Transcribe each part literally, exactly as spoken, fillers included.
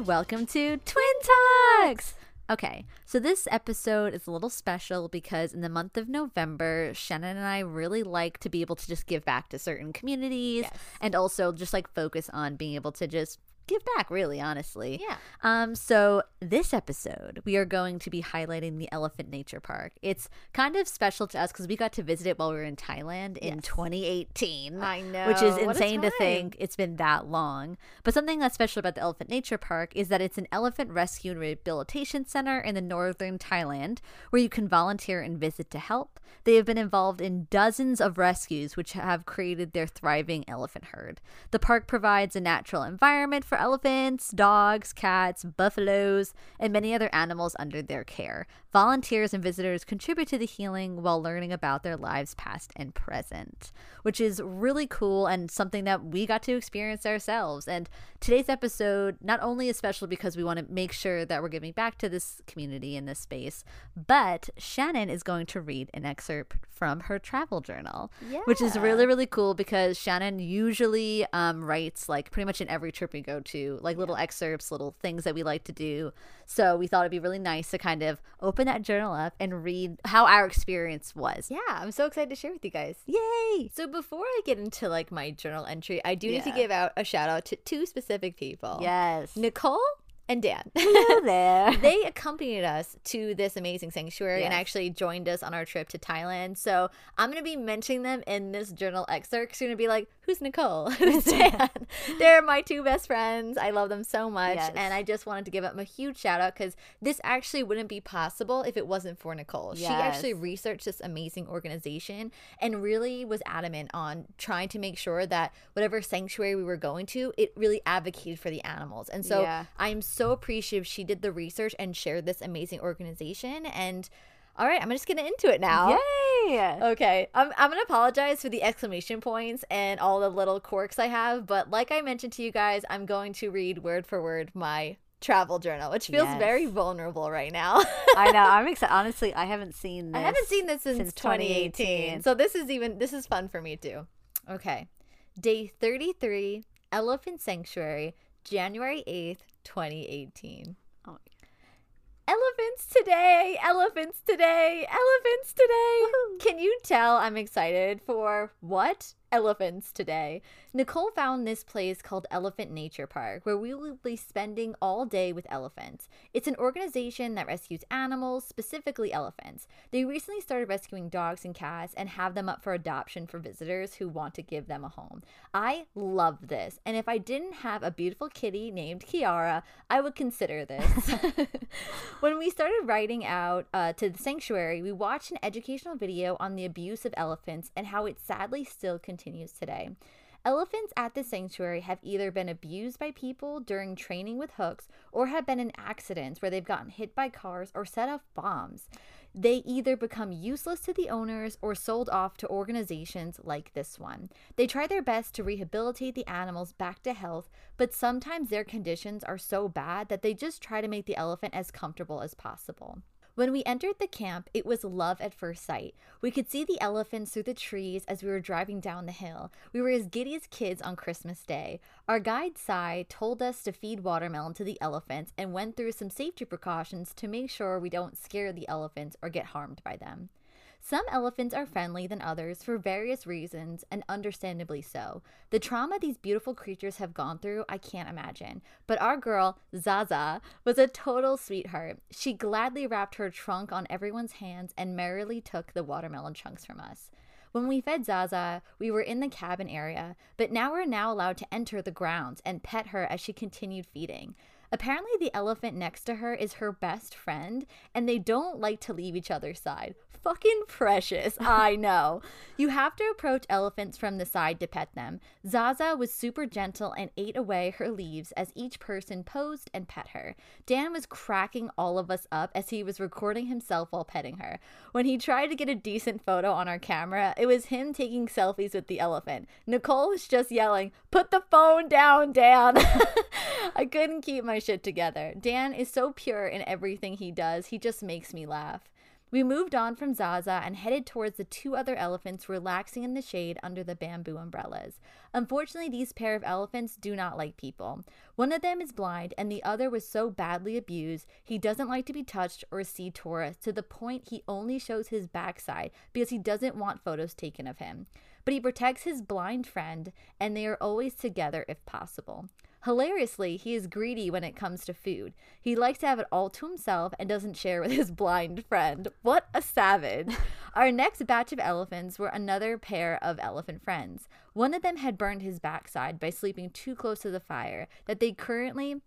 and welcome to Twin Talks! Okay, so this episode is a little special because in the month of November, Shannon and I really like to be able to just give back to certain communities yes. and also just like focus on being able to just give back, really, honestly. Yeah. Um, so this episode, we are going to be highlighting the Elephant Nature Park. It's kind of special to us because we got to visit it while we were in Thailand yes. in twenty eighteen. I know. Which is insane to think it's been that long. But something that's special about the Elephant Nature Park is that it's an elephant rescue and rehabilitation center in the Northern Thailand where you can volunteer and visit to help. They have been involved in dozens of rescues which have created their thriving elephant herd. The park provides a natural environment for elephants, dogs, cats, buffaloes, and many other animals under their care. Volunteers and visitors contribute to the healing while learning about their lives past and present, which is really cool and something that we got to experience ourselves. And today's episode not only is special because we want to make sure that we're giving back to this community in this space, but Shannon is going to read an excerpt from her travel journal, yeah. which is really, really cool because Shannon usually um, writes like pretty much in every trip we go to, like little yeah. excerpts, little things that we like to do. So we thought it'd be really nice to kind of open that journal up and read how our experience was. Yeah, I'm so excited to share with you guys. Yay! So before I get into like my journal entry, I do yeah. need to give out a shout out to two specific people. Yes. Nicole and Dan. Hello there. They accompanied us to this amazing sanctuary yes. and actually joined us on our trip to Thailand. So I'm going to be mentioning them in this journal excerpt. You're going to be like, who's Nicole? Who's Dan? They're my two best friends. I love them so much. Yes. And I just wanted to give them a huge shout out because this actually wouldn't be possible if it wasn't for Nicole. Yes. She actually researched this amazing organization and really was adamant on trying to make sure that whatever sanctuary we were going to, it really advocated for the animals. And so yeah. I'm so So appreciative she did the research and shared this amazing organization. And all right, I'm just getting into it now. Yay! Okay, I'm, I'm gonna apologize for the exclamation points and all the little quirks I have, but like I mentioned to you guys, I'm going to read word for word my travel journal, which feels yes. very vulnerable right now. I know. I'm excited. Honestly, I haven't seen this. I haven't seen this since, since twenty eighteen. twenty eighteen. So this is even this is fun for me too. Okay, day thirty-three, Elephant Sanctuary, January eighth. twenty eighteen. Oh. Elephants today! Elephants today! Elephants today! Woo-hoo. Can you tell I'm excited for what? Elephants today. Nicole found this place called Elephant Nature Park where we will be spending all day with elephants. It's an organization that rescues animals, specifically elephants. They recently started rescuing dogs and cats and have them up for adoption for visitors who want to give them a home. I love this, and if I didn't have a beautiful kitty named Kiara, I would consider this. When we started riding out uh, to the sanctuary, we watched an educational video on the abuse of elephants and how it sadly still continues continues today. Elephants at the sanctuary have either been abused by people during training with hooks or have been in accidents where they've gotten hit by cars or set off bombs. They either become useless to the owners or sold off to organizations like this one. They try their best to rehabilitate the animals back to health, but sometimes their conditions are so bad that they just try to make the elephant as comfortable as possible. When we entered the camp, it was love at first sight. We could see the elephants through the trees as we were driving down the hill. We were as giddy as kids on Christmas Day. Our guide, Sai, told us to feed watermelon to the elephants and went through some safety precautions to make sure we don't scare the elephants or get harmed by them. Some elephants are friendly than others for various reasons, and understandably so. The trauma these beautiful creatures have gone through, I can't imagine. But our girl, Zaza, was a total sweetheart. She gladly wrapped her trunk on everyone's hands and merrily took the watermelon chunks from us. When we fed Zaza, we were in the cabin area, but now we're now allowed to enter the grounds and pet her as she continued feeding. Apparently, the elephant next to her is her best friend, and they don't like to leave each other's side. Fucking precious, I know. You have to approach elephants from the side to pet them. Zaza was super gentle and ate away her leaves as each person posed and pet her. Dan was cracking all of us up as he was recording himself while petting her. When he tried to get a decent photo on our camera, it was him taking selfies with the elephant. Nicole was just yelling, "Put the phone down, Dan." I couldn't keep my shit together. Dan is so pure in everything he does. He just makes me laugh. We moved on from Zaza and headed towards the two other elephants relaxing in the shade under the bamboo umbrellas. Unfortunately, these pair of elephants do not like people. One of them is blind and the other was so badly abused, he doesn't like to be touched or see tourists, to the point he only shows his backside because he doesn't want photos taken of him. But he protects his blind friend and they are always together if possible. Hilariously, he is greedy when it comes to food. He likes to have it all to himself and doesn't share with his blind friend. What a savage. Our next batch of elephants were another pair of elephant friends. One of them had burned his backside by sleeping too close to the fire that they currently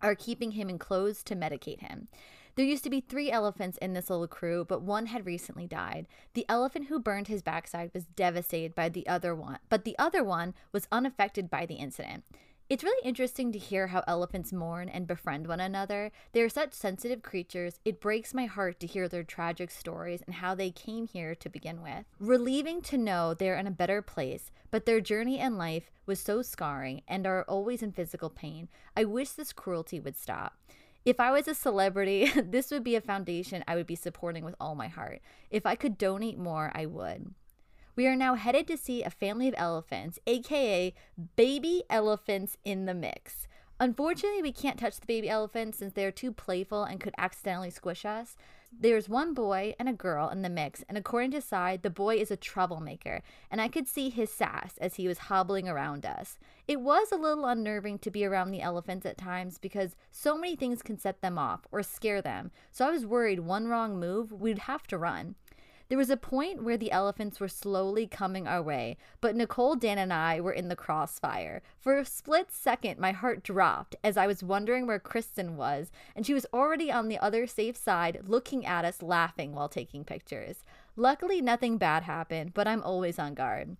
are keeping him enclosed to medicate him. There used to be three elephants in this little crew, but one had recently died. The elephant who burned his backside was devastated by the other one, but the other one was unaffected by the incident. It's really interesting to hear how elephants mourn and befriend one another. They are such sensitive creatures. It breaks my heart to hear their tragic stories and how they came here to begin with. Relieving to know they're in a better place, but their journey in life was so scarring and are always in physical pain. I wish this cruelty would stop. If I was a celebrity, this would be a foundation I would be supporting with all my heart. If I could donate more, I would. We are now headed to see a family of elephants, aka baby elephants in the mix. Unfortunately, we can't touch the baby elephants since they are too playful and could accidentally squish us. There's one boy and a girl in the mix, and according to Sai, the boy is a troublemaker, and I could see his sass as he was hobbling around us. It was a little unnerving to be around the elephants at times because so many things can set them off or scare them, so I was worried one wrong move, we'd have to run. There was a point where the elephants were slowly coming our way, but Nicole, Dan, and I were in the crossfire. For a split second, my heart dropped as I was wondering where Kristen was, and she was already on the other safe side looking at us laughing while taking pictures. Luckily, nothing bad happened, but I'm always on guard.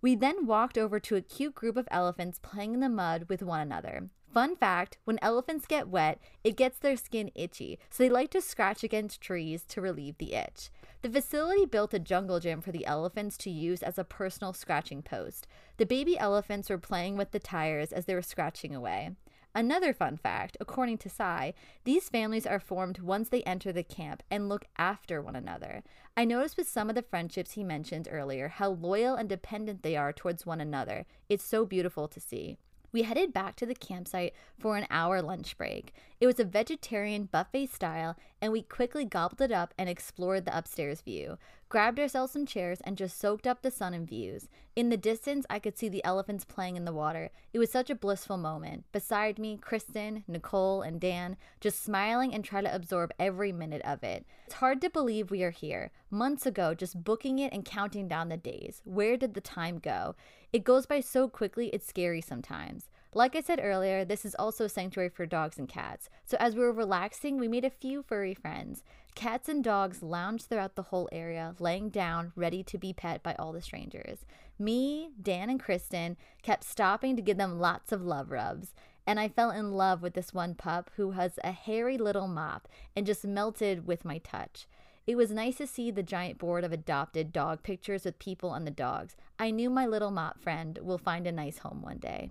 We then walked over to a cute group of elephants playing in the mud with one another. Fun fact, when elephants get wet, it gets their skin itchy, so they like to scratch against trees to relieve the itch. The facility built a jungle gym for the elephants to use as a personal scratching post. The baby elephants were playing with the tires as they were scratching away. Another fun fact, according to Sai, these families are formed once they enter the camp and look after one another. I noticed with some of the friendships he mentioned earlier how loyal and dependent they are towards one another. It's so beautiful to see. We headed back to the campsite for an hour lunch break. It was a vegetarian buffet style, and we quickly gobbled it up and explored the upstairs view. Grabbed ourselves some chairs and just soaked up the sun and views. In the distance, I could see the elephants playing in the water. It was such a blissful moment. Beside me, Kristen, Nicole, and Dan, just smiling and try to absorb every minute of it. It's hard to believe we are here. Months ago, just booking it and counting down the days. Where did the time go? It goes by so quickly, it's scary sometimes. Like I said earlier, this is also a sanctuary for dogs and cats, so as we were relaxing, we made a few furry friends. Cats and dogs lounged throughout the whole area, laying down, ready to be pet by all the strangers. Me, Dan, and Kristen kept stopping to give them lots of love rubs, and I fell in love with this one pup who was a hairy little mop and just melted with my touch. It was nice to see the giant board of adopted dog pictures with people and the dogs. I knew my little mop friend will find a nice home one day.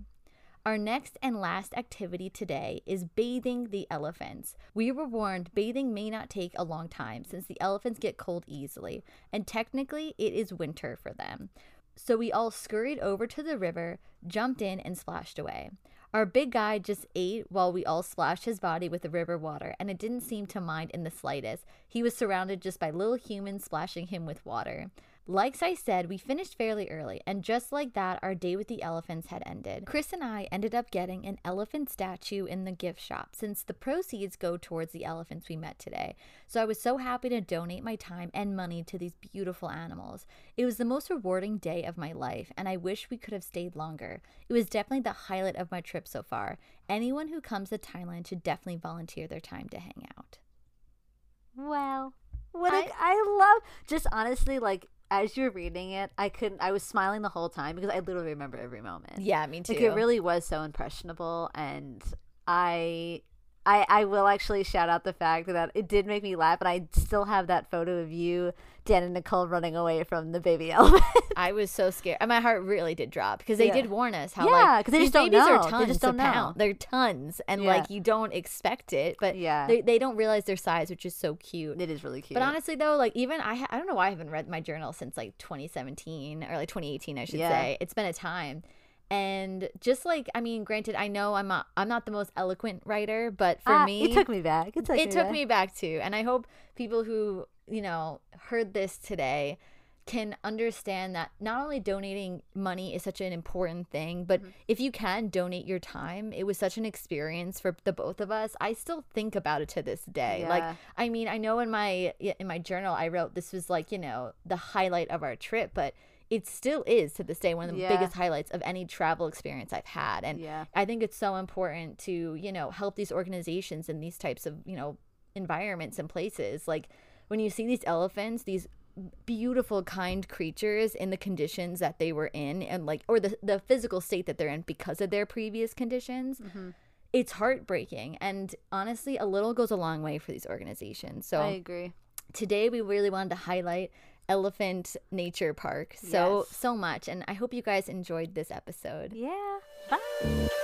Our next and last activity today is bathing the elephants. We were warned bathing may not take a long time since the elephants get cold easily, and technically it is winter for them. So we all scurried over to the river, jumped in, and splashed away. Our big guy just ate while we all splashed his body with the river water, and it didn't seem to mind in the slightest. He was surrounded just by little humans splashing him with water. Like I said, we finished fairly early, and just like that, our day with the elephants had ended. Chris and I ended up getting an elephant statue in the gift shop since the proceeds go towards the elephants we met today. So I was so happy to donate my time and money to these beautiful animals. It was the most rewarding day of my life, and I wish we could have stayed longer. It was definitely the highlight of my trip so far. Anyone who comes to Thailand should definitely volunteer their time to hang out. Well, what I, a, I love, just honestly, like, as you're reading it, I couldn't. I was smiling the whole time because I literally remember every moment. Yeah, me too. Like, it really was so impressionable, and I I, I will actually shout out the fact that it did make me laugh, and I still have that photo of you, Dan and Nicole, running away from the baby elephant. I was so scared. My heart really did drop because they yeah. did warn us how yeah, like, they these just don't babies know. Are tons they just don't know. Pound. They're tons, and yeah. like you don't expect it, but yeah. they, they don't realize their size, which is so cute. It is really cute. But honestly, though, like even I, I don't know why I haven't read my journal since like twenty seventeen or like twenty eighteen, I should yeah. say. It's been a time. And just like, I mean, granted, I know I'm not, I'm not the most eloquent writer, but for ah, me, it took me back. It took, it me, took back. me back too. And I hope people who, you know, heard this today can understand that not only donating money is such an important thing, but mm-hmm. if you can donate your time, it was such an experience for the both of us. I still think about it to this day. Yeah. Like, I mean, I know in my, in my journal, I wrote, this was like, you know, the highlight of our trip, but it still is to this day one of the yeah. biggest highlights of any travel experience I've had. And yeah. I think it's so important to, you know, help these organizations in these types of, you know, environments and places. Like when you see these elephants, these beautiful, kind creatures in the conditions that they were in and like, or the, the physical state that they're in because of their previous conditions, mm-hmm. it's heartbreaking. And honestly, a little goes a long way for these organizations. So I agree. Today we really wanted to highlight Elephant Nature Park so yes. so much, and I hope you guys enjoyed this episode. Yeah. Bye.